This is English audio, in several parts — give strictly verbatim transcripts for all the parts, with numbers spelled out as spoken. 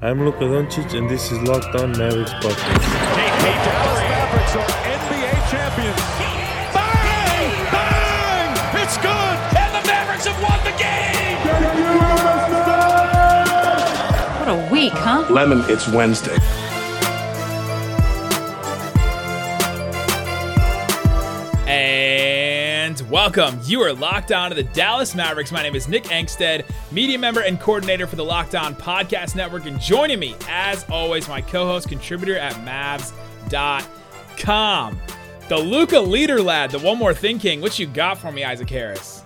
I'm Luka Doncic, and this is Locked On Mavericks podcast. The Dallas Mavericks are N B A champions. Bang! Bang! It's good, and the Mavericks have won the game. What a week, huh? Lemon, it's Wednesday. Welcome. You are locked on to the Dallas Mavericks. My name is Nick Engstead, media member and coordinator for the Locked On Podcast Network. And joining me, as always, my co-host, contributor at Mavs dot com, the Luka leader lad, the One More Thing King. What you got for me, Isaac Harris?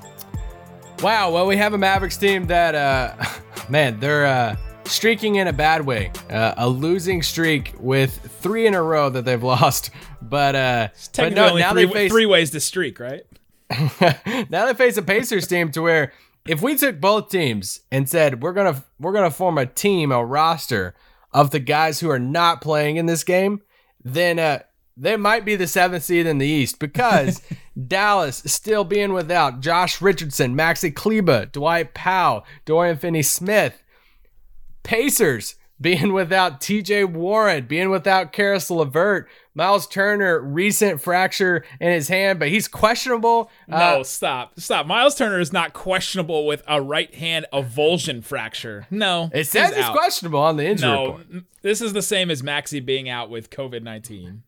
Wow. Well, we have a Mavericks team that, uh, man, they're uh, streaking in a bad way. Uh, a losing streak with three in a row that they've lost. But, uh, but no, now three, they face three ways to streak, right? Now they face a Pacers team to where if we took both teams and said we're gonna we're gonna form a team, a roster of the guys who are not playing in this game, then uh, they might be the seventh seed in the East, because Dallas still being without Josh Richardson, Maxi Kleber, Dwight Powell, Dorian Finney-Smith. Pacers being without T J Warren, being without Caris LeVert, Myles Turner, recent fracture in his hand, but he's questionable. No, uh, stop. Stop. Myles Turner is not questionable with a right hand avulsion fracture. No. It says he's, he's questionable on the injury no, report. This is the same as Maxi being out with covid nineteen.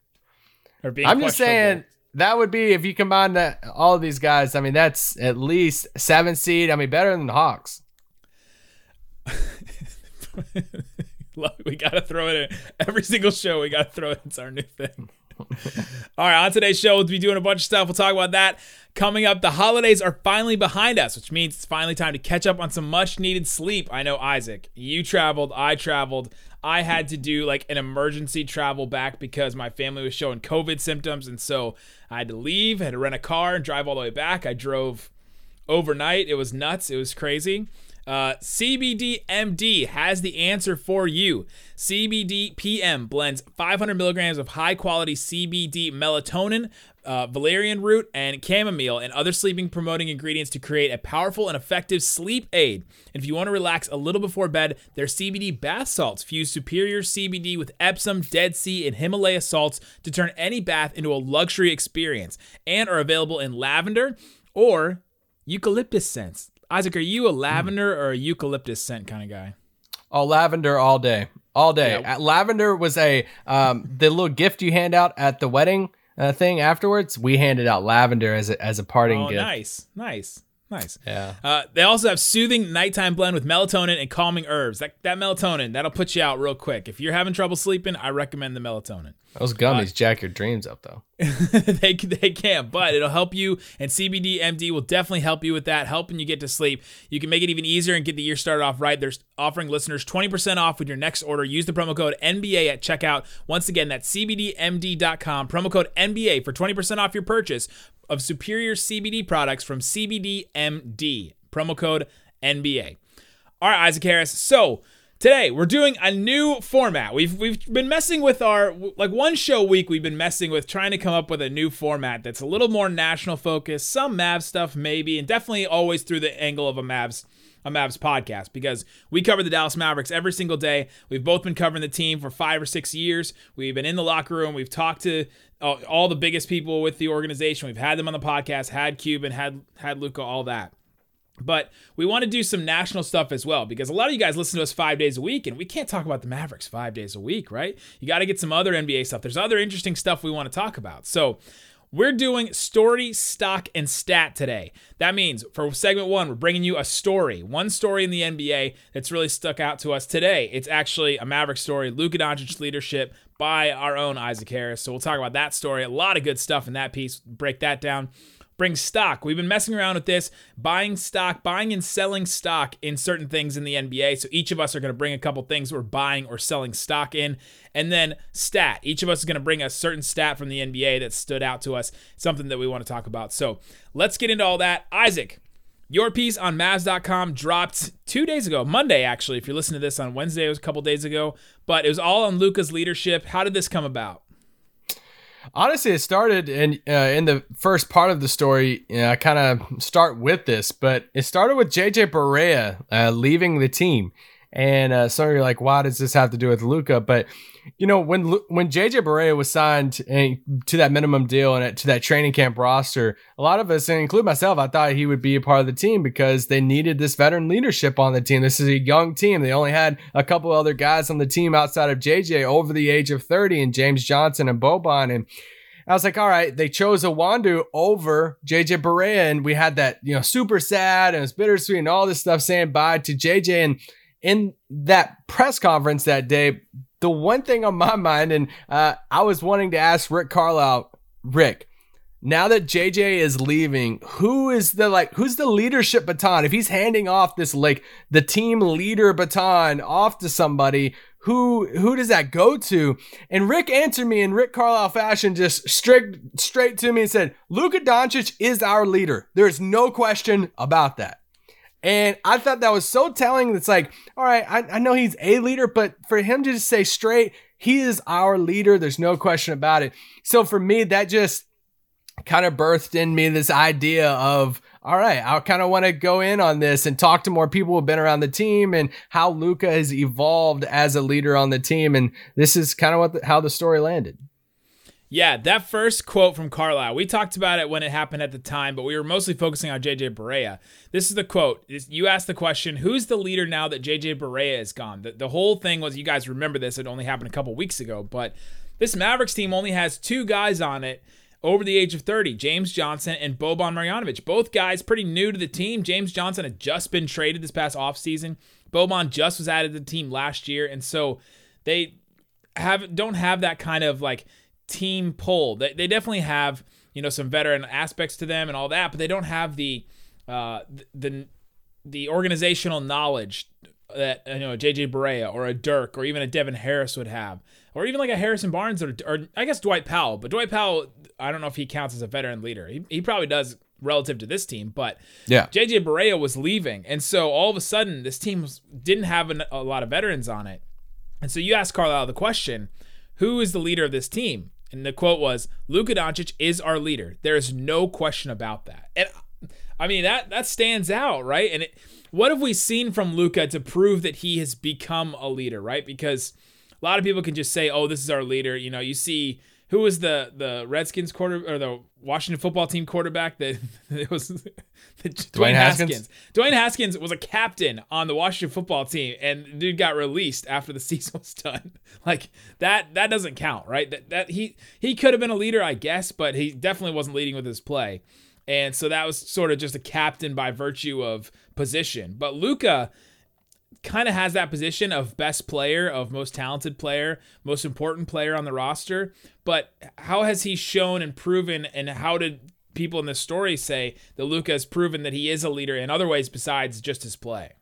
Or being I'm just saying that would be, if you combine that, all of these guys, I mean, that's at least seven seed. I mean, better than the Hawks. We got to throw it in. Every single show, we got to throw it. It's our new thing. All right, on today's show, we'll be doing a bunch of stuff. We'll talk about that. Coming up, the holidays are finally behind us, which means it's finally time to catch up on some much-needed sleep. I know, Isaac, you traveled, I traveled. I had to do like an emergency travel back because my family was showing COVID symptoms, and so I had to leave, had to rent a car and drive all the way back. I drove overnight. It was nuts. It was crazy. Uh, C B D M D has the answer for you. C B D P M blends five hundred milligrams of high-quality C B D melatonin, uh, valerian root, and chamomile and other sleeping-promoting ingredients to create a powerful and effective sleep aid. And if you want to relax a little before bed, their C B D bath salts fuse superior C B D with Epsom, Dead Sea, and Himalaya salts to turn any bath into a luxury experience, and are available in lavender or eucalyptus scents. Isaac, are you a lavender or a eucalyptus scent kind of guy? Oh, lavender all day. All day. Yeah. Lavender was a um, the little gift you hand out at the wedding uh, thing afterwards. We handed out lavender as a, as a parting oh, gift. Nice, nice, nice. Yeah. Uh, they also have soothing nighttime blend with melatonin and calming herbs. That, that melatonin, that'll put you out real quick. If you're having trouble sleeping, I recommend the melatonin. Those gummies uh, jack your dreams up, though. they they can, but it'll help you, and C B D M D will definitely help you with that, helping you get to sleep. You can make it even easier and get the year started off right. They're offering listeners twenty percent off with your next order. Use the promo code N B A at checkout. Once again, that's C B D M D dot com, promo code N B A for twenty percent off your purchase of superior C B D products from C B D M D, promo code N B A. All right, Isaac Harris, so today, we're doing a new format. We've we've been messing with our, like one show a week, we've been messing with trying to come up with a new format that's a little more national focused, some Mavs stuff maybe, and definitely always through the angle of a Mavs a Mavs podcast, because we cover the Dallas Mavericks every single day. We've both been covering the team for five or six years. We've been in the locker room. We've talked to all, all the biggest people with the organization. We've had them on the podcast, had Cuban, had, had Luka, all that. But we want to do some national stuff as well, because a lot of you guys listen to us five days a week, and we can't talk about the Mavericks five days a week, right? You got to get some other N B A stuff. There's other interesting stuff we want to talk about. So we're doing story, stock, and stat today. That means for segment one, we're bringing you a story, one story in the N B A that's really stuck out to us today. It's actually a Mavericks story, Luka Doncic leadership by our own Isaac Harris. So we'll talk about that story. A lot of good stuff in that piece. Break that down. Bring stock. We've been messing around with this, buying stock, buying and selling stock in certain things in the N B A. So each of us are going to bring a couple things we're buying or selling stock in. And then stat. Each of us is going to bring a certain stat from the N B A that stood out to us, something that we want to talk about. So let's get into all that. Isaac, your piece on Mavs dot com dropped two days ago, Monday actually. If you're listening to this on Wednesday, it was a couple days ago. But it was all on Luka's leadership. How did this come about? Honestly, it started in uh, in the first part of the story. You know, I kind of start with this, but it started with J J Barea uh, leaving the team. And uh, so you're like, why does this have to do with Luka? But, you know, when when J J Barea was signed and to that minimum deal and to that training camp roster, a lot of us, and include myself, I thought he would be a part of the team because they needed this veteran leadership on the team. This is a young team. They only had a couple other guys on the team outside of J J over the age of thirty, and James Johnson and Boban. And I was like, all right, they chose Nwandu over J J Barea, and we had that, you know, super sad and it's bittersweet and all this stuff saying bye to J J. And in that press conference that day, the one thing on my mind, and uh, I was wanting to ask Rick Carlisle, Rick, now that J J is leaving, who is the like who's the leadership baton? If he's handing off this like the team leader baton off to somebody, who who does that go to? And Rick answered me in Rick Carlisle fashion, just straight straight to me and said, Luka Doncic is our leader. There's no question about that. And I thought that was so telling. It's like, all right, I, I know he's a leader, but for him to just say straight, he is our leader. There's no question about it. So for me, that just kind of birthed in me this idea of, all right, I kind of want to go in on this and talk to more people who have been around the team and how Luka has evolved as a leader on the team. And this is kind of what the, how the story landed. Yeah, that first quote from Carlisle, we talked about it when it happened at the time, but we were mostly focusing on J J Barea. This is the quote. You asked the question, who's the leader now that J J Barea is gone? The, the whole thing was, you guys remember this, it only happened a couple weeks ago, but this Mavericks team only has two guys on it over the age of thirty, James Johnson and Boban Marjanovic. Both guys pretty new to the team. James Johnson had just been traded this past offseason. Boban just was added to the team last year, and so they have don't have that kind of like team pull. They they definitely have, you know, some veteran aspects to them and all that, but they don't have the uh the the organizational knowledge that, you know, a J J Barea or a Dirk or even a Devin Harris would have, or even like a Harrison Barnes or, or I guess Dwight Powell. But Dwight Powell, I don't know if he counts as a veteran leader. He he probably does relative to this team, but yeah, J J Barea was leaving, and so all of a sudden this team was, didn't have an, a lot of veterans on it, and so you asked Carlisle the question, who is the leader of this team? And the quote was, Luka Doncic is our leader. There is no question about that. And I mean, that that stands out, right? And it, what have we seen from Luka to prove that he has become a leader, right? Because a lot of people can just say, oh, this is our leader. You know, you see, who was the, the Redskins quarter or the Washington football team quarterback that it was Dwayne Haskins. Dwayne Haskins was a captain on the Washington football team, and the dude got released after the season was done. Like that that doesn't count, right? That that he he could have been a leader, I guess, but he definitely wasn't leading with his play. And so that was sort of just a captain by virtue of position. But Luka kind of has that position of best player, of most talented player, most important player on the roster. But how has he shown and proven, and how did people in this story say that Luka has proven that he is a leader in other ways besides just his play?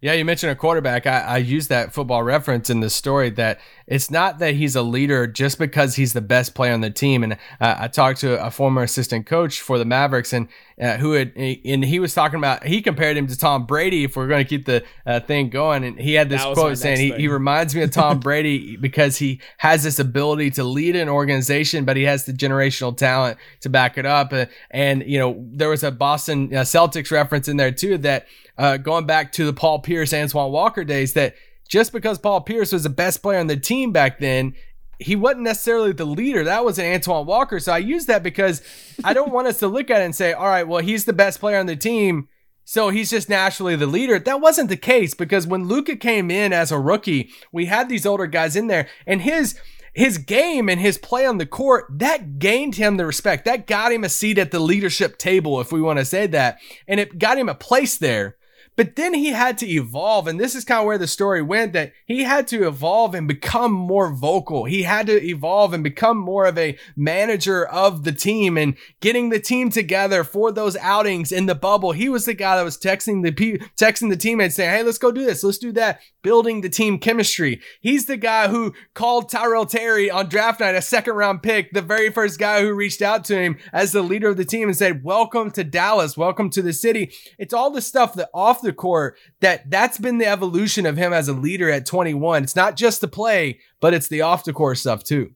Yeah, you mentioned a quarterback. I, I use that football reference in the story that it's not that he's a leader just because he's the best player on the team. And uh, I talked to a former assistant coach for the Mavericks, and uh, who had, and he was talking about, he compared him to Tom Brady, if we're going to keep the uh, thing going. And he had this quote saying he, he reminds me of Tom Brady because he has this ability to lead an organization, but he has the generational talent to back it up. Uh, and, you know, there was a Boston uh, Celtics reference in there too that, Uh, going back to the Paul Pierce, Antoine Walker days, that just because Paul Pierce was the best player on the team back then, he wasn't necessarily the leader. That was an Antoine Walker. So I use that because I don't want us to look at it and say, all right, well, he's the best player on the team, so he's just naturally the leader. That wasn't the case, because when Luka came in as a rookie, we had these older guys in there, and his his game and his play on the court, that gained him the respect. That got him a seat at the leadership table, if we want to say that, and it got him a place there. But then he had to evolve, and this is kind of where the story went, that he had to evolve and become more vocal. He had to evolve and become more of a manager of the team and getting the team together for those outings in the bubble. He was the guy that was texting the pe- texting the teammates saying, hey, let's go do this, let's do that, building the team chemistry. He's the guy who called Tyrell Terry on draft night, a second-round pick, the very first guy who reached out to him as the leader of the team and said, welcome to Dallas, welcome to the city. It's all the stuff that off the court, that that's been the evolution of him as a leader at twenty-one. It's not just the play, but it's the off the court stuff too.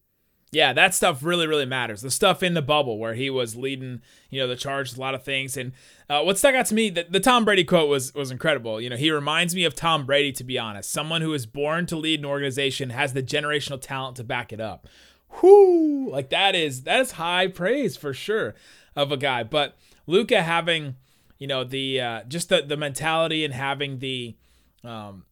yeah, that stuff really, really matters. The stuff in the bubble where he was leading, you know, the charge, a lot of things. And uh, what stuck out to me, the, the Tom Brady quote was was incredible. You know, he reminds me of Tom Brady, to be honest. Someone who is born to lead an organization, has the generational talent to back it up. Whoo! Like that is that is high praise for sure of a guy. But Luka having, you know, the uh, just the the mentality and having the um,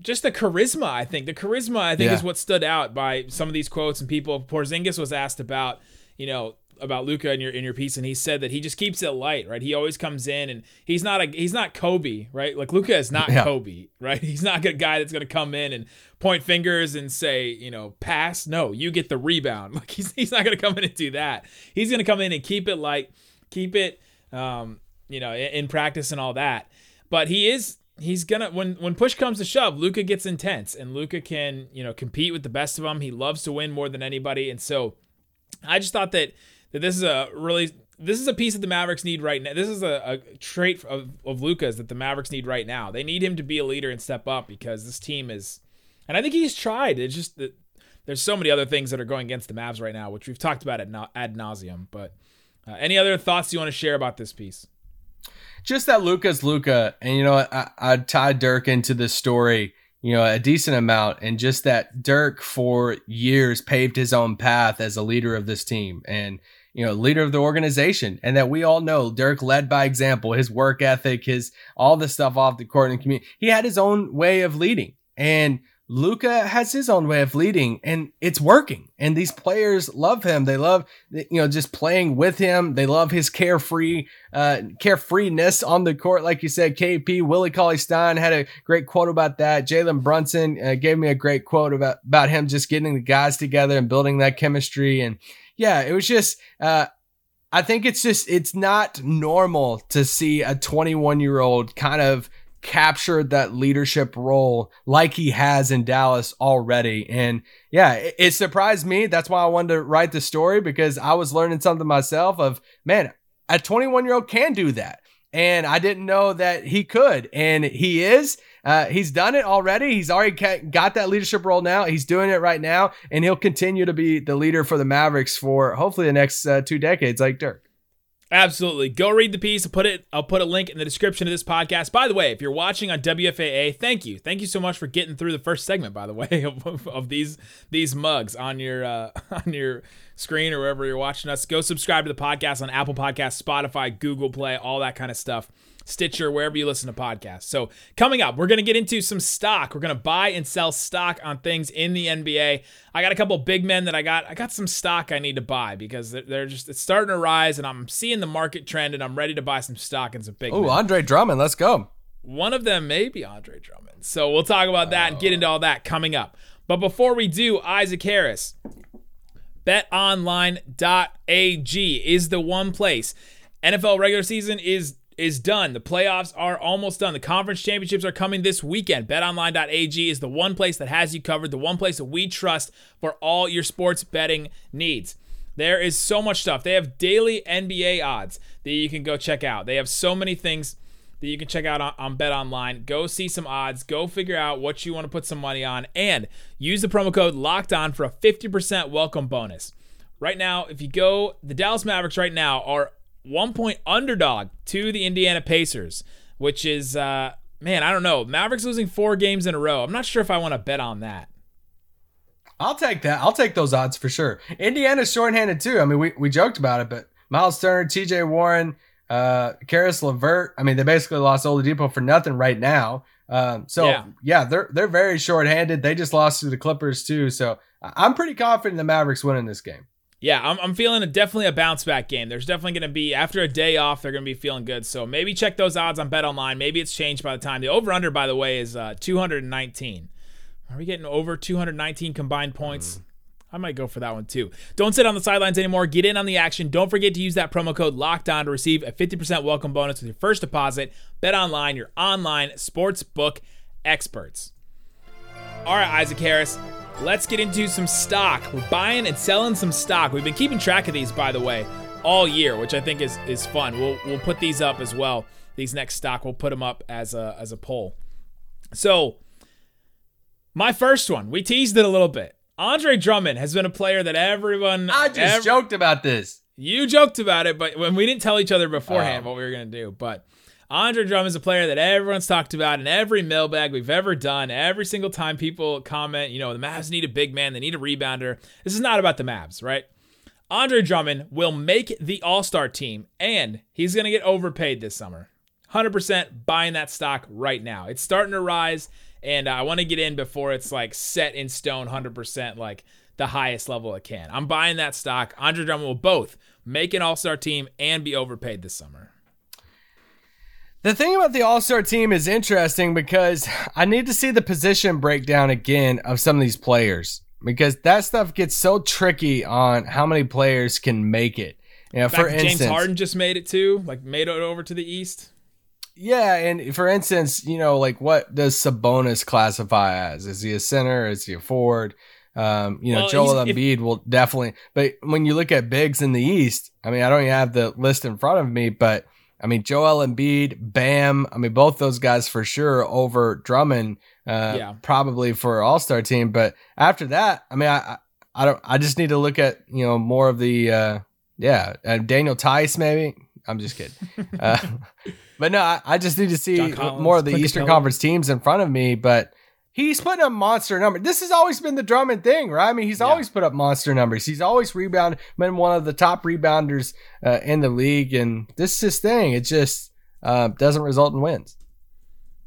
just the charisma, I think. The charisma, I think, yeah. is what stood out by some of these quotes and people. Porzingis was asked about, you know, about Luka in your in your piece, and he said that he just keeps it light, right? He always comes in, and he's not a he's not Kobe, right? Like Luka is not yeah. Kobe, right? He's not a guy that's going to come in and point fingers and say, you know, pass. No, you get the rebound. Like he's he's not going to come in and do that. He's going to come in and keep it light, keep it, um, you know, in, in practice and all that. But he is. He's gonna when when push comes to shove, Luka gets intense, and Luka can, you know, compete with the best of them. He loves to win more than anybody, and so I just thought that, that this is a really this is a piece that the Mavericks need right now. This is a, a trait of, of Luka's that the Mavericks need right now. They need him to be a leader and step up because this team is, and I think he's tried. It's just that there's so many other things that are going against the Mavs right now, which we've talked about ad, ad nauseum. But uh, any other thoughts you want to share about this piece? Just that Luka's Luka, and you know, I, I tied Dirk into this story, you know, a decent amount, and just that Dirk for years paved his own path as a leader of this team and, you know, leader of the organization, and that we all know Dirk led by example, his work ethic, his all this stuff off the court and community. He had his own way of leading, and Luka has his own way of leading, and it's working. And these players love him. They love, you know, just playing with him. They love his carefree, uh, carefreeness on the court. Like you said, K P, Willie Cauley-Stein had a great quote about that. Jalen Brunson uh, gave me a great quote about, about him just getting the guys together and building that chemistry. And yeah, it was just, uh, I think it's just, it's not normal to see a twenty-one year old kind of captured that leadership role like he has in Dallas already. And yeah, it, it surprised me. That's why I wanted to write the story, because I was learning something myself of, man, a twenty-one year old can do that. And I didn't know that he could. And he is. Uh, he's done it already. He's already ca- got that leadership role now. He's doing it right now. And he'll continue to be the leader for the Mavericks for hopefully the next uh, two decades, like Dirk. Absolutely. Go read the piece. I'll put it. I'll put a link in the description of this podcast. By the way, if you're watching on W F A A, thank you. Thank you so much for getting through the first segment, by the way, of, of these these mugs on your uh, on your screen or wherever you're watching us. Go subscribe to the podcast on Apple Podcasts, Spotify, Google Play, all that kind of stuff. Stitcher, wherever you listen to podcasts. So coming up, we're going to get into some stock. We're going to buy and sell stock on things in the N B A. I got a couple big men that I got. I got some stock I need to buy because they're, they're just, it's starting to rise, and I'm seeing the market trend, and I'm ready to buy some stock and some big men. Oh, Andre Drummond, let's go. One of them may be Andre Drummond. So we'll talk about that oh. and get into all that coming up. But before we do, Isaac Harris, bet online dot a g is the one place. N F L regular season is is done. The playoffs are almost done. The conference championships are coming this weekend. bet online dot a g is the one place that has you covered, the one place that we trust for all your sports betting needs. There is so much stuff. They have daily N B A odds that you can go check out. They have so many things that you can check out on, on BetOnline. Go see some odds. Go figure out what you want to put some money on, and use the promo code LOCKEDON for a fifty percent welcome bonus. Right now, if you go, the Dallas Mavericks right now are one point underdog to the Indiana Pacers, which is, uh, man, I don't know. Mavericks losing four games in a row. I'm not sure if I want to bet on that. I'll take that. I'll take those odds for sure. Indiana's shorthanded too. I mean, we, we joked about it, but Myles Turner, T J Warren, uh, Caris LeVert. I mean, they basically lost Oladipo for nothing right now. Um, so yeah. yeah, they're they're very shorthanded. They just lost to the Clippers too. So I'm pretty confident the Mavericks winning this game. Yeah, I'm, I'm feeling a, definitely a bounce-back game. There's definitely going to be, after a day off, they're going to be feeling good. So maybe check those odds on BetOnline. Maybe it's changed by the time. The over-under, by the way, is uh, two nineteen. Are we getting over two nineteen combined points? Mm. I might go for that one too. Don't sit on the sidelines anymore. Get in on the action. Don't forget to use that promo code LOCKEDON to receive a fifty percent welcome bonus with your first deposit. BetOnline, your online sportsbook experts. All right, Isaac Harris. Let's get into some stock. We're buying and selling some stock. We've been keeping track of these, by the way, all year, which I think is is fun. We'll we'll put these up as well. These next stock, we'll put them up as a as a poll. So, my first one, we teased it a little bit. Andre Drummond has been a player that everyone... I just ev- joked about this. You joked about it, but when we didn't tell each other beforehand um, what we were going to do. But Andre Drummond is a player that everyone's talked about in every mailbag we've ever done. Every single time people comment, you know, the Mavs need a big man. They need a rebounder. This is not about the Mavs, right? Andre Drummond will make the All-Star team, and he's going to get overpaid this summer. one hundred percent buying that stock right now. It's starting to rise, and I want to get in before it's like set in stone one hundred percent, like the highest level it can. I'm buying that stock. Andre Drummond will both make an All-Star team and be overpaid this summer. The thing about the All-Star team is interesting because I need to see the position breakdown again of some of these players, because that stuff gets so tricky on how many players can make it. You know, for instance, James Harden just made it too, like made it over to the East. Yeah, and for instance, you know, like what does Sabonis classify as? Is he a center? Is he a forward? Um, you know, well, Joel Embiid if, will definitely, but when you look at bigs in the East, I mean, I don't even have the list in front of me, but I mean, Joel Embiid, Bam, I mean, both those guys for sure over Drummond, uh, yeah. probably for All-Star team. But after that, I mean, I, I don't, I just need to look at, you know, more of the, uh, yeah, uh, Daniel Tice, maybe. I'm just kidding. uh, but no, I, I just need to see Collins, more of the Eastern Conference teams in front of me, but he's putting up monster numbers. This has always been the Drummond thing, right? I mean, he's yeah. always put up monster numbers. He's always rebounded, been one of the top rebounders uh, in the league. And this is his thing. It just uh, doesn't result in wins.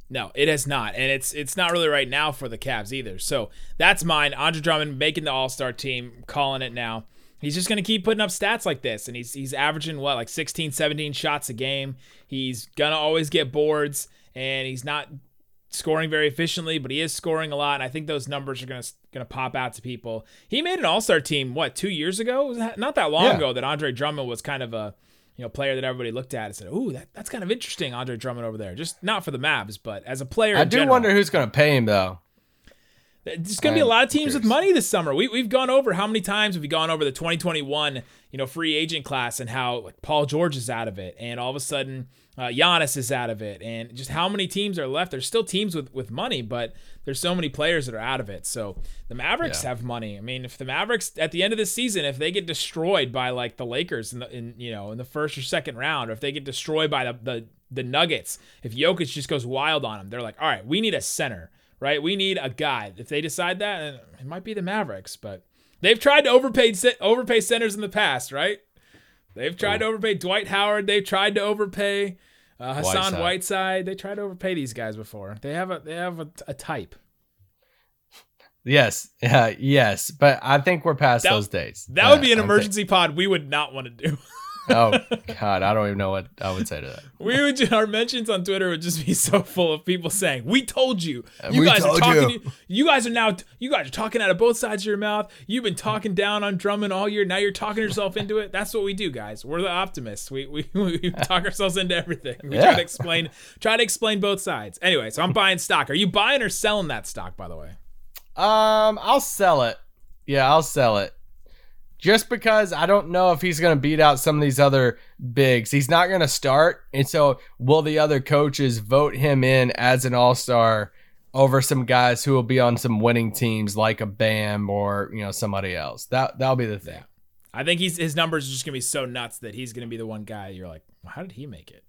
No, it has not. And it's it's not really right now for the Cavs either. So that's mine. Andre Drummond making the All-Star team, calling it now. He's just going to keep putting up stats like this. And he's he's averaging, what, like sixteen, seventeen shots a game. He's going to always get boards. And he's not scoring very efficiently, but he is scoring a lot, and I think those numbers are gonna gonna pop out to people. He made an All-Star team what two years ago? It was not that long yeah. ago that Andre Drummond was kind of a you know player that everybody looked at and said, "Ooh, that, that's kind of interesting." Andre Drummond over there, just not for the Mavs, but as a player. I in do general. Wonder who's gonna pay him though. There's gonna I'm be a lot of teams curious. With money this summer. We we've gone over how many times have we gone over the twenty twenty-one you know free agent class and how like Paul George is out of it, and all of a sudden. Uh, Giannis is out of it, and just how many teams are left. There's still teams with, with money, but there's so many players that are out of it. So the Mavericks yeah. have money. I mean, if the Mavericks at the end of this season, if they get destroyed by like the Lakers in the in you know in the first or second round, or if they get destroyed by the the, the Nuggets, if Jokic just goes wild on them, they're like, all right, we need a center, right? We need a guy. If they decide that, it might be the Mavericks, but they've tried to overpay overpay centers in the past, right? They've tried to overpay Dwight Howard. They've tried to overpay uh, Hassan Whiteside. Whiteside. They tried to overpay these guys before. They have a they have a, a type. Yes, uh, yes, but I think we're past that, those days. That yeah, would be an I emergency think. pod we would not want to do. Oh God, I don't even know what I would say to that. We would just, our mentions on Twitter would just be so full of people saying, "We told you, you we guys are talking. You. you guys are now, you guys are talking out of both sides of your mouth. You've been talking down on Drummond all year. Now you're talking yourself into it." That's what we do, guys. We're the optimists. We we, we talk ourselves into everything. We yeah. try to explain, try to explain both sides. Anyway, so I'm buying stock. Are you buying or selling that stock? By the way, um, I'll sell it. Yeah, I'll sell it. Just because I don't know if he's going to beat out some of these other bigs. He's not going to start. And so will the other coaches vote him in as an all-star over some guys who will be on some winning teams like a Bam or, you know, somebody else? That, that'll be the thing. I think he's, his numbers are just going to be so nuts that he's going to be the one guy you're like, well, how did he make it?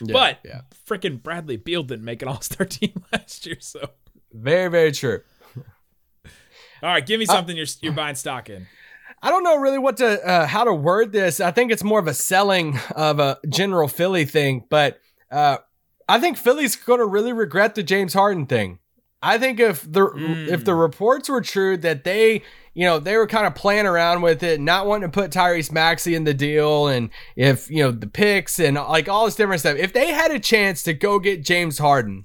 yeah, but yeah. freaking Bradley Beal didn't make an all-star team last year. So very, very true. All right. Give me something uh, you're, you're buying stock in. I don't know really what to uh, how to word this. I think it's more of a selling of a general Philly thing, but uh, I think Philly's going to really regret the James Harden thing. I think if the mm. if the reports were true that they, you know, they were kind of playing around with it, not wanting to put Tyrese Maxey in the deal, and if, you know, the picks and like all this different stuff, if they had a chance to go get James Harden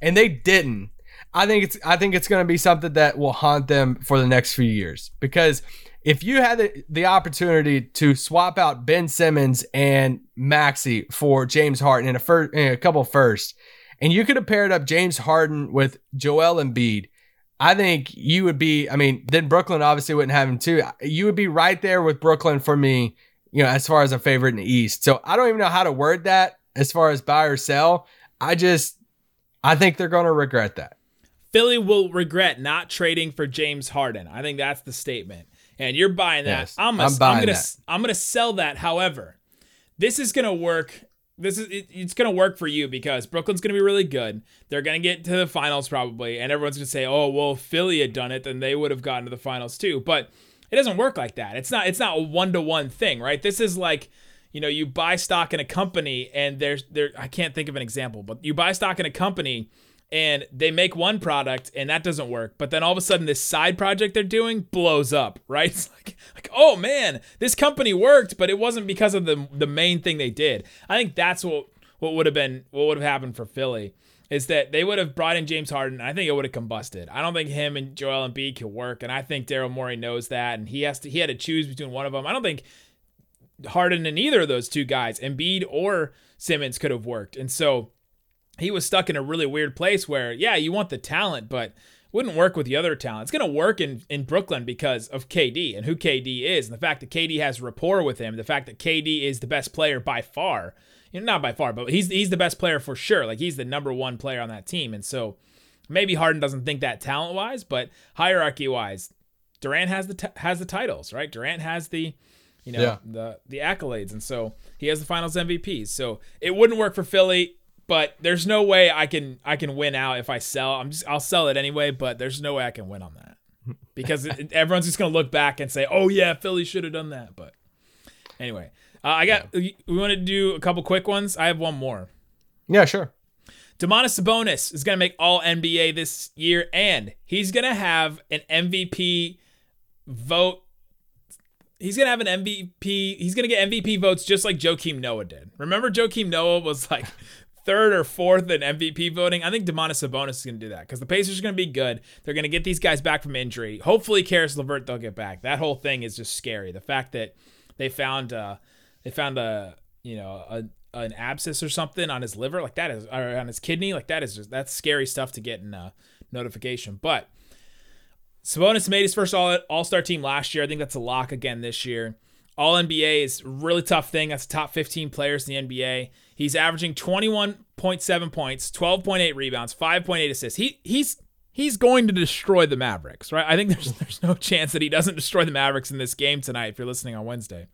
and they didn't, I think it's I think it's going to be something that will haunt them for the next few years, because if you had the, the opportunity to swap out Ben Simmons and Maxey for James Harden in a, fir- in a couple firsts, and you could have paired up James Harden with Joel Embiid, I think you would be, I mean, then Brooklyn obviously wouldn't have him too. You would be right there with Brooklyn for me, you know, as far as a favorite in the East. So I don't even know how to word that as far as buy or sell. I just, I think they're going to regret that. Philly will regret not trading for James Harden. I think that's the statement. And you're buying that. Yes, I'm, a, I'm buying I'm gonna, that. I'm going to sell that. However, this is going to work. This is it, It's going to work for you because Brooklyn's going to be really good. They're going to get to the finals probably. And everyone's going to say, oh, well, if Philly had done it, then they would have gotten to the finals too. But it doesn't work like that. It's not, it's not a one-to-one thing, right? This is like, you know, you buy stock in a company and there's there. I can't think of an example, but you buy stock in a company and they make one product and that doesn't work. But then all of a sudden this side project they're doing blows up, right? It's like, like oh man, this company worked, but it wasn't because of the the main thing they did. I think that's what, what would have been, what would have happened for Philly is that they would have brought in James Harden. And I think it would have combusted. I don't think him and Joel Embiid could work. And I think Daryl Morey knows that. And he has to, he had to choose between one of them. I don't think Harden and either of those two guys, Embiid or Simmons, could have worked. And so he was stuck in a really weird place where, yeah, you want the talent, but wouldn't work with the other talent. It's going to work in, in Brooklyn because of K D and who K D is, and the fact that K D has rapport with him, the fact that K D is the best player by far, you know, not by far, but he's he's the best player for sure. Like, he's the number one player on that team. And so maybe Harden doesn't think that talent-wise, but hierarchy-wise, Durant has the t- has the titles, right? Durant has the you know, yeah. the, the accolades. And so he has the finals M V Ps. So it wouldn't work for Philly, but there's no way I can, I can win out if I sell. I'm just, I'll sell it anyway, but there's no way I can win on that because it, everyone's just going to look back and say, oh yeah, Philly should have done that. But anyway, uh, I got, yeah. we want to do a couple quick ones. I have one more. Yeah, sure. Domantas Sabonis is going to make all N B A this year. And he's going to have an M V P vote. He's going to have an M V P. He's going to get M V P votes just like Joakim Noah did. Remember, Joakim Noah was like third or fourth in M V P voting? I think Domantas Sabonis is going to do that because the Pacers are going to be good. They're going to get these guys back from injury. Hopefully, Caris LeVert, they'll get back. That whole thing is just scary. The fact that they found uh, they found a you know a, an abscess or something on his liver, like that is, or on his kidney, like that is just, that's scary stuff to get in a notification. But Sabonis made his first all, all-star team last year. I think that's a lock again this year. All N B A is a really tough thing. That's the top fifteen players in the N B A. He's averaging twenty-one point seven points, twelve point eight rebounds, five point eight assists. He he's he's going to destroy the Mavericks, right? I think there's there's no chance that he doesn't destroy the Mavericks in this game tonight if you're listening on Wednesday.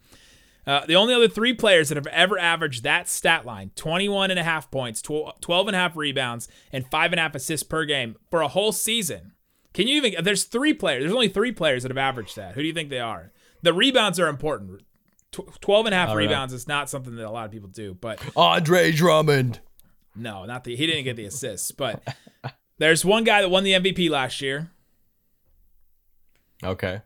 Uh, the only other three players that have ever averaged that stat line, twenty-one point five points, twelve point five rebounds, and five point five assists per game for a whole season. Can you even, there's three players, there's only three players that have averaged that. Who do you think they are? The rebounds are important. twelve and a half rebounds is not something that a lot of people do, but Andre Drummond. No, not the, he didn't get the assists, but there's one guy that won the M V P last year. Okay.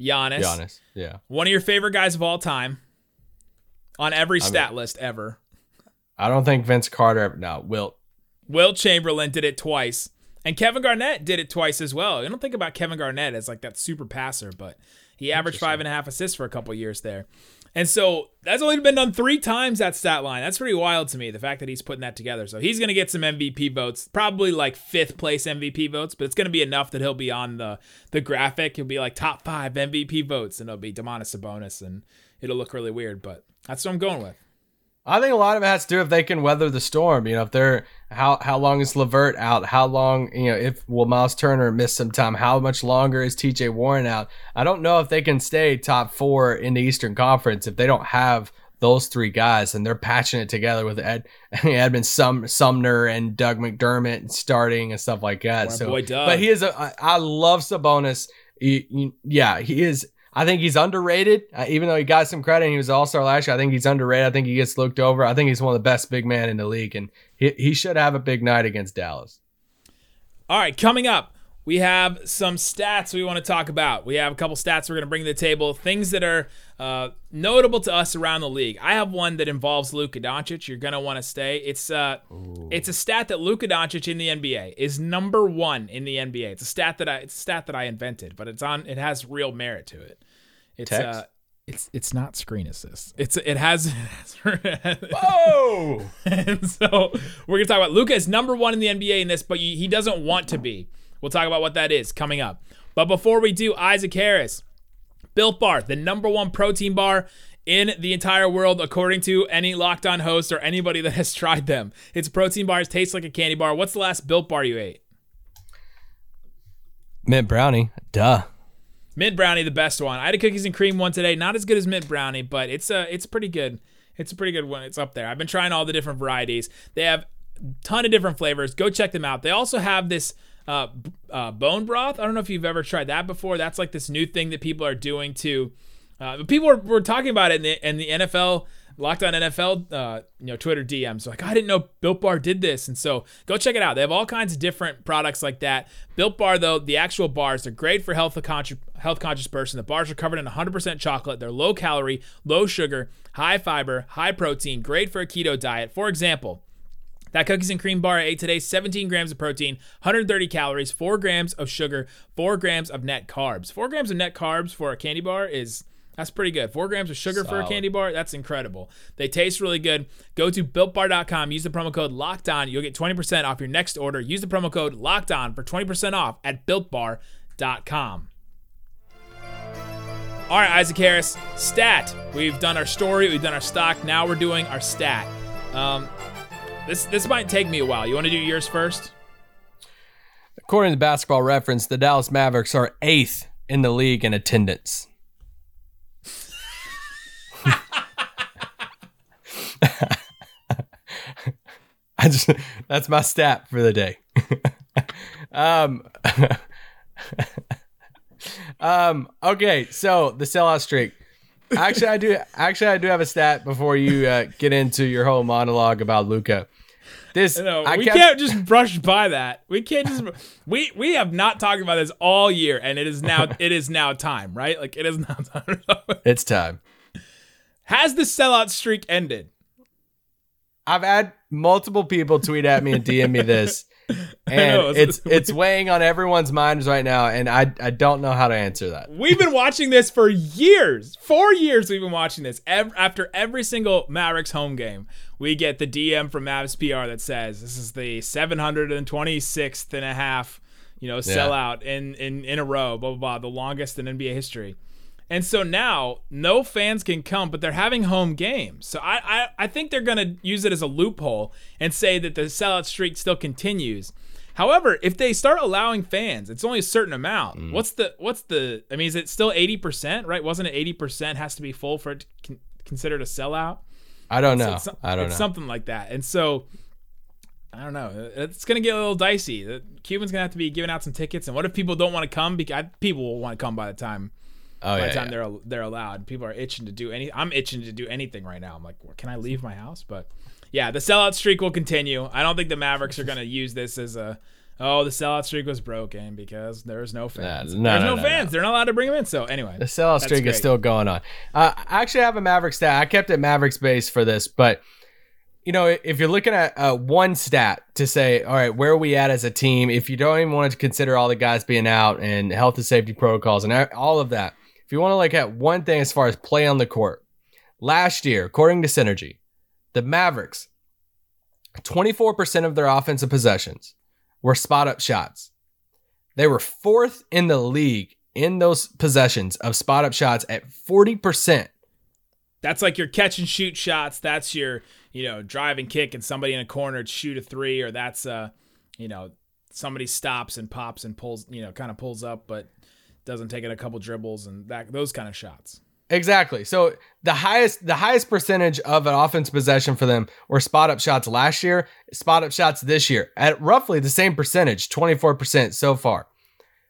Giannis. Giannis. Yeah. One of your favorite guys of all time on every stat I mean, list ever. I don't think Vince Carter ever, no, Wilt. Wilt Chamberlain did it twice. And Kevin Garnett did it twice as well. You don't think about Kevin Garnett as like that super passer, but he averaged five and a half assists for a couple years there. And so that's only been done three times, that stat line. That's pretty wild to me, the fact that he's putting that together. So he's going to get some M V P votes, probably like fifth place M V P votes, but it's going to be enough that he'll be on the, the graphic. He'll be like top five M V P votes, and it'll be Domantas Sabonis, and it'll look really weird, but that's what I'm going with. I think a lot of it has to do if they can weather the storm. You know, if they're how how long is LeVert out? How long, you know, if will Myles Turner miss some time? How much longer is T J Warren out? I don't know if they can stay top four in the Eastern Conference if they don't have those three guys and they're patching it together with Ed Edmund Sum, Sumner and Doug McDermott and starting and stuff like that. My so, boy Doug. But he is a, I, I love Sabonis. He, he, yeah, he is. I think he's underrated, uh, even though he got some credit and he was an all-star last year. I think he's underrated. I think he gets looked over. I think he's one of the best big men in the league, and he, he should have a big night against Dallas. All right, coming up, we have some stats we want to talk about. We have a couple stats we're going to bring to the table, things that are uh, notable to us around the league. I have one that involves Luka Doncic. You're going to want to stay. It's, uh, it's a stat that Luka Doncic in the N B A is number one in the N B A. It's a stat that I, it's a stat that I invented, but it's on. It has real merit to it. It's Text? uh, it's it's not screen assist. It's it has. Whoa! And so we're gonna talk about Luka is number one in the N B A in this, but he doesn't want to be. We'll talk about what that is coming up. But before we do, Isaac Harris, Built Bar, the number one protein bar in the entire world, according to any Locked On host or anybody that has tried them. It's protein bars, tastes like a candy bar. What's the last Built Bar you ate? Mint brownie, duh. Mint brownie, the best one. I had a cookies and cream one today. Not as good as mint brownie, but it's a it's pretty good. It's a pretty good one. It's up there. I've been trying all the different varieties. They have a ton of different flavors. Go check them out. They also have this uh, uh, bone broth. I don't know if you've ever tried that before. That's like this new thing that people are doing to. Uh, people were, were talking about it in the, in the N F L, Locked On N F L, uh, you know, Twitter D Ms. Like, I didn't know Built Bar did this. And so go check it out. They have all kinds of different products like that. Built Bar, though, the actual bars, they're great for health conscious, health conscious person. The bars are covered in one hundred percent chocolate. They're low calorie, low sugar, high fiber, high protein, great for a keto diet. For example, that cookies and cream bar I ate today, seventeen grams of protein, one hundred thirty calories, four grams of sugar, four grams of net carbs. four grams of net carbs for a candy bar is... That's pretty good. Four grams of sugar Solid. For a candy bar. That's incredible. They taste really good. Go to built bar dot com. Use the promo code Locked On. You'll get twenty percent off your next order. Use the promo code Locked On for twenty percent off at built bar dot com. All right, Isaac Harris. Stat. We've done our story. We've done our stock. Now we're doing our stat. Um, this this might take me a while. You want to do yours first? According to Basketball Reference, the Dallas Mavericks are eighth in the league in attendance. I just, that's my stat for the day. um, um, okay, so the sellout streak. Actually, I do. Actually, I do have a stat before you uh, get into your whole monologue about Luka. This no, I we kept, can't just brush by that. We can't just. we we have not talked about this all year, and it is now. It is now time, right? Like it is now time. It's time. Has the sellout streak ended? I've had multiple people tweet at me and D M me this, and know, it's it's weighing on everyone's minds right now, and I I don't know how to answer that. We've been watching this for years. Four years we've been watching this. Every, after every single Mavericks home game, we get the D M from Mavs P R that says, this is the seven hundred twenty-sixth and a half, you know, sellout yeah. in, in, in a row, blah, blah, blah, the longest in N B A history. And so now no fans can come, but they're having home games. So I, I, I think they're going to use it as a loophole and say that the sellout streak still continues. However, if they start allowing fans, it's only a certain amount. Mm. What's the, what's the, I mean, is it still eighty percent, right? Wasn't it eighty percent has to be full for it to con- considered a sellout? I don't know. It's, it's, I don't it's know. Something like that. And so I don't know. It's going to get a little dicey. The Cuban's going to have to be giving out some tickets. And what if people don't want to come? Because people will want to come by the time. Oh, by the yeah, time yeah. they're they're allowed, people are itching to do any. I'm itching to do anything right now. I'm like, well, can I leave my house? But yeah, the sellout streak will continue. I don't think the Mavericks are going to use this as a oh the sellout streak was broken because there's no fans. Nah, no, there's no, no fans. No. They're not allowed to bring them in. So anyway, the sellout streak great. is still going on. Uh, I actually have a Mavericks stat. I kept it Mavericks based for this, but you know, if you're looking at uh, one stat to say, all right, where are we at as a team? If you don't even want to consider all the guys being out and health and safety protocols and all of that. If you want to look at one thing as far as play on the court, last year, according to Synergy, the Mavericks, twenty-four percent of their offensive possessions were spot-up shots. They were fourth in the league in those possessions of spot-up shots at forty percent. That's like your catch-and-shoot shots. That's your, you know, drive and kick and somebody in a corner to shoot a three, or that's, uh, you know, somebody stops and pops and pulls, you know, kind of pulls up, but doesn't take it a couple dribbles and that, those kind of shots. Exactly. So the highest the highest percentage of an offense possession for them were spot-up shots last year, spot-up shots this year at roughly the same percentage, twenty-four percent so far.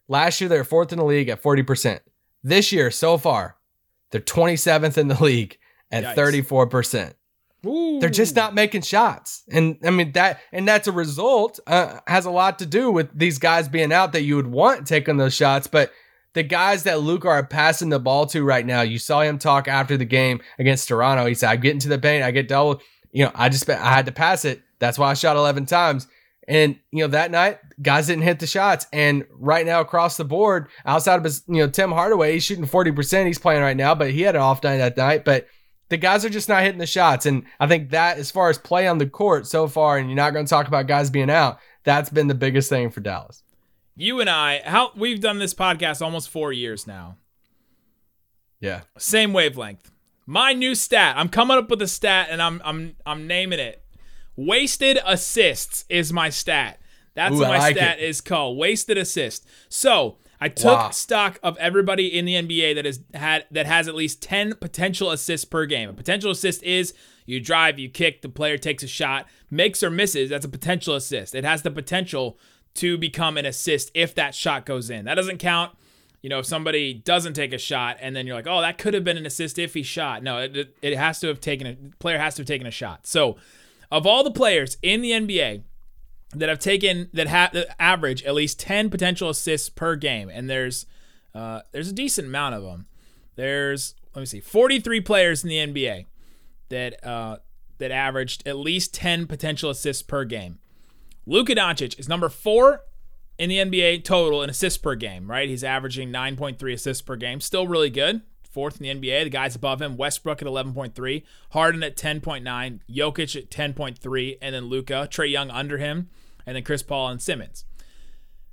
Last year, they were fourth in the league at forty percent. This year, so far, they're twenty-seventh in the league at Yikes. thirty-four percent. Ooh. They're just not making shots. And I mean, that, and that's a result, uh, has a lot to do with these guys being out that you would want taking those shots, but the guys that Luka are passing the ball to right now, you saw him talk after the game against Toronto. He said, I get into the paint, I get double. You know, I just, I had to pass it. That's why I shot eleven times. And, you know, that night, guys didn't hit the shots. And right now across the board, outside of his, you know, Tim Hardaway, he's shooting forty percent. He's playing right now, but he had an off night that night. But the guys are just not hitting the shots. And I think that as far as play on the court so far, and you're not going to talk about guys being out, that's been the biggest thing for Dallas. You and I, how we've done this podcast almost four years now. Yeah. Same wavelength. My new stat. I'm coming up with a stat and I'm I'm I'm naming it. Wasted assists is my stat. That's Ooh, what my like stat it. is called. Wasted assist. So I took wow. stock of everybody in the N B A that has had that has at least ten potential assists per game. A potential assist is you drive, you kick, the player takes a shot, makes or misses. That's a potential assist. It has the potential to become an assist if that shot goes in. That doesn't count. You know, if somebody doesn't take a shot and then you're like, oh, that could have been an assist if he shot. No, it, it has to have taken a player has to have taken a shot. So, of all the players in the N B A that have taken that have average at least ten potential assists per game, and there's uh, there's a decent amount of them. There's let me see, forty-three players in the N B A that uh, that averaged at least ten potential assists per game. Luka Doncic is number four in the N B A total in assists per game, right? He's averaging nine point three assists per game. Still really good. Fourth in the N B A. The guys above him, Westbrook at eleven point three, Harden at ten point nine, Jokic at ten point three, and then Luka, Trae Young under him, and then Chris Paul and Simmons.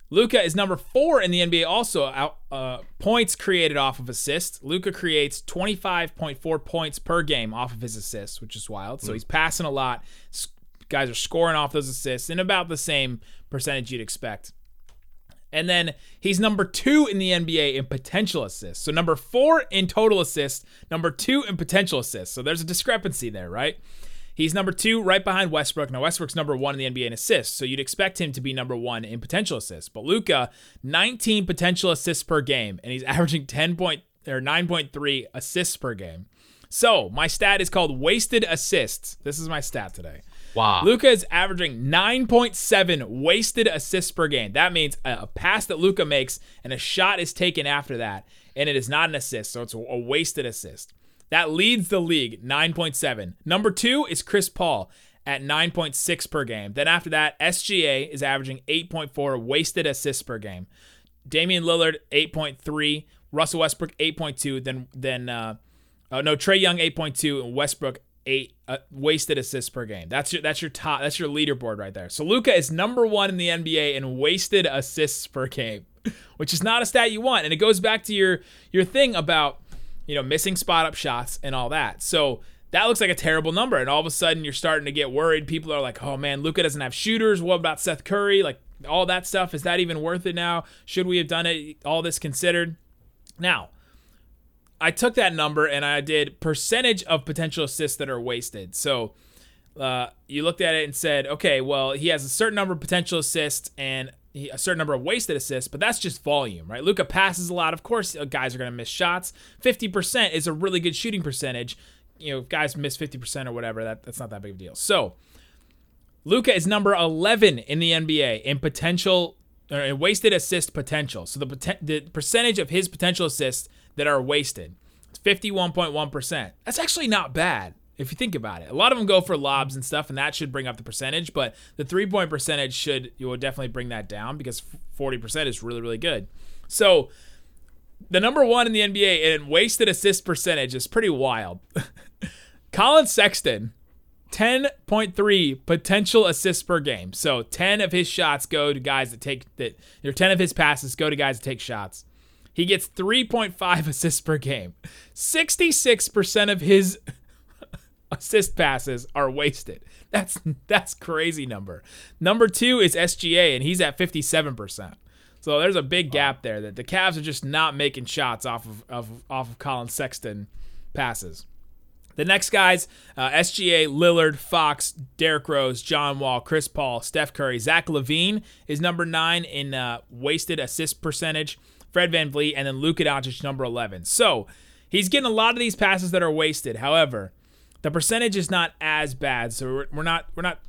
Luka is number four in the N B A also. Out, uh, points created off of assists. Luka creates twenty-five point four points per game off of his assists, which is wild. So he's passing a lot. Guys are scoring off those assists in about the same percentage you'd expect. And then he's number two in the N B A in potential assists. So number four in total assists, number two in potential assists. So there's a discrepancy there, right? He's number two right behind Westbrook. Now, Westbrook's number one in the N B A in assists, so you'd expect him to be number one in potential assists. But Luka, nineteen potential assists per game, and he's averaging ten point, or nine point three assists per game. So my stat is called wasted assists. This is my stat today. Wow. Luka is averaging nine point seven wasted assists per game. That means a pass that Luka makes and a shot is taken after that, and it is not an assist, so it's a wasted assist. That leads the league, nine point seven. Number two is Chris Paul at nine point six per game. Then after that, S G A is averaging eight point four wasted assists per game. Damian Lillard, eight point three. Russell Westbrook, eight point two. Then, then uh, oh, no, Trae Young, eight point two. And Westbrook, eight uh, wasted assists per game. That's your that's your top that's your leaderboard right there. So Luka is number one in the N B A in wasted assists per game, which is not a stat you want. And it goes back to your your thing about, you know, missing spot up shots and all that. So that looks like a terrible number. And all of a sudden you're starting to get worried. People are like, oh man, Luka doesn't have shooters. What about Seth Curry? Like all that stuff. Is that even worth it now? Should we have done it? All this considered. Now, I took that number and I did percentage of potential assists that are wasted. So uh, you looked at it and said, okay, well, he has a certain number of potential assists and he, a certain number of wasted assists, but that's just volume, right? Luka passes a lot. Of course, guys are going to miss shots. fifty percent is a really good shooting percentage. You know, if guys miss fifty percent or whatever, that, that's not that big of a deal. So Luka is number eleven in the N B A in potential or in wasted assist potential. So the, the percentage of his potential assists that are wasted. It's fifty-one point one percent. That's actually not bad if you think about it. A lot of them go for lobs and stuff, and that should bring up the percentage, but the three-point percentage should you will definitely bring that down because forty percent is really, really good. So the number one in the N B A in wasted assist percentage is pretty wild. Colin Sexton, ten point three potential assists per game. So ten of his shots go to guys that take that, or ten of his passes go to guys that take shots. He gets three point five assists per game. sixty-six percent of his assist passes are wasted. That's that's crazy number. Number two is S G A, and he's at fifty-seven percent. So there's a big gap there that the Cavs are just not making shots off of, of, off of Colin Sexton passes. The next guys, uh, S G A, Lillard, Fox, Derrick Rose, John Wall, Chris Paul, Steph Curry. Zach LaVine is number nine in uh, wasted assist percentage. Fred VanVleet, and then Luka Doncic, number eleven. So he's getting a lot of these passes that are wasted. However, the percentage is not as bad, so we're, we're not we're not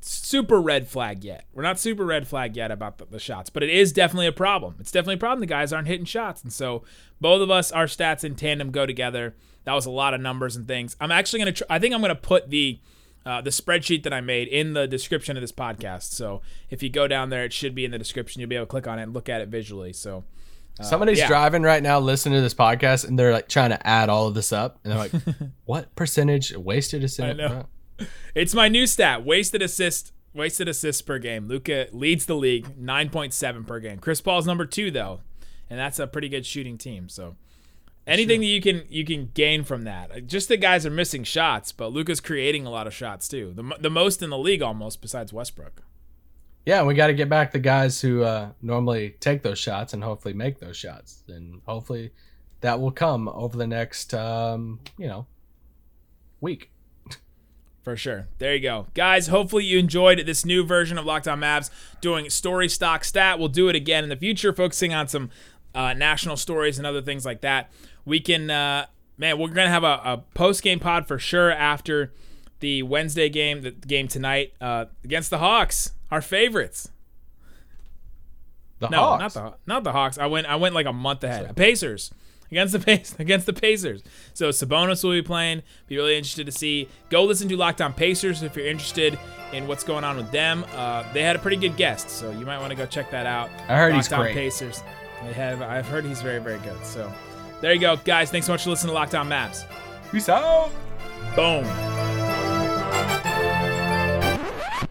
super red flag yet. We're not super red flag yet about the, the shots, but it is definitely a problem. It's definitely a problem. The guys aren't hitting shots, and so both of us, our stats in tandem go together. That was a lot of numbers and things. I'm actually gonna. Tr- I think I'm gonna put the. Uh, the spreadsheet that I made in the description of this podcast. So if you go down there, it should be in the description. You'll be able to click on it and look at it visually. So uh, somebody's yeah. driving right now, listening to this podcast, and they're like trying to add all of this up. And they're like, what percentage wasted assist? It's my new stat. Wasted assist, wasted assists per game. Luka leads the league, nine point seven per game. Chris Paul's number two though. And that's a pretty good shooting team. So anything that you can you can gain from that. Just the guys are missing shots, but Luka's creating a lot of shots too. The the most in the league almost besides Westbrook. yeah, we got to get back the guys who uh, normally take those shots and hopefully make those shots. And hopefully that will come over the next, um, you know, week. For sure. There you go. Guys, hopefully you enjoyed this new version of Locked On Mavs doing Story Stock Stat. We'll do it again in the future, focusing on some uh, national stories and other things like that. We can, uh, man, we're going to have a, a post-game pod for sure after the Wednesday game, the game tonight uh, against the Hawks, our favorites. The no, Hawks? Not the, not the Hawks. I went I went like a month ahead. Sorry. Pacers. Against the Pacers, against the Pacers. So Sabonis will be playing. Be really interested to see. Go listen to Locked On Pacers if you're interested in what's going on with them. Uh, they had a pretty good guest, so you might want to go check that out. I heard Locked he's on great. Pacers. They have. I've heard he's very, very good. So there you go, guys. Thanks so much for listening to Locked On Mavs. Peace out. Boom.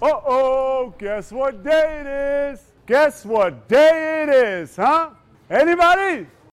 Uh oh. Guess what day it is? Guess what day it is? Huh? Anybody?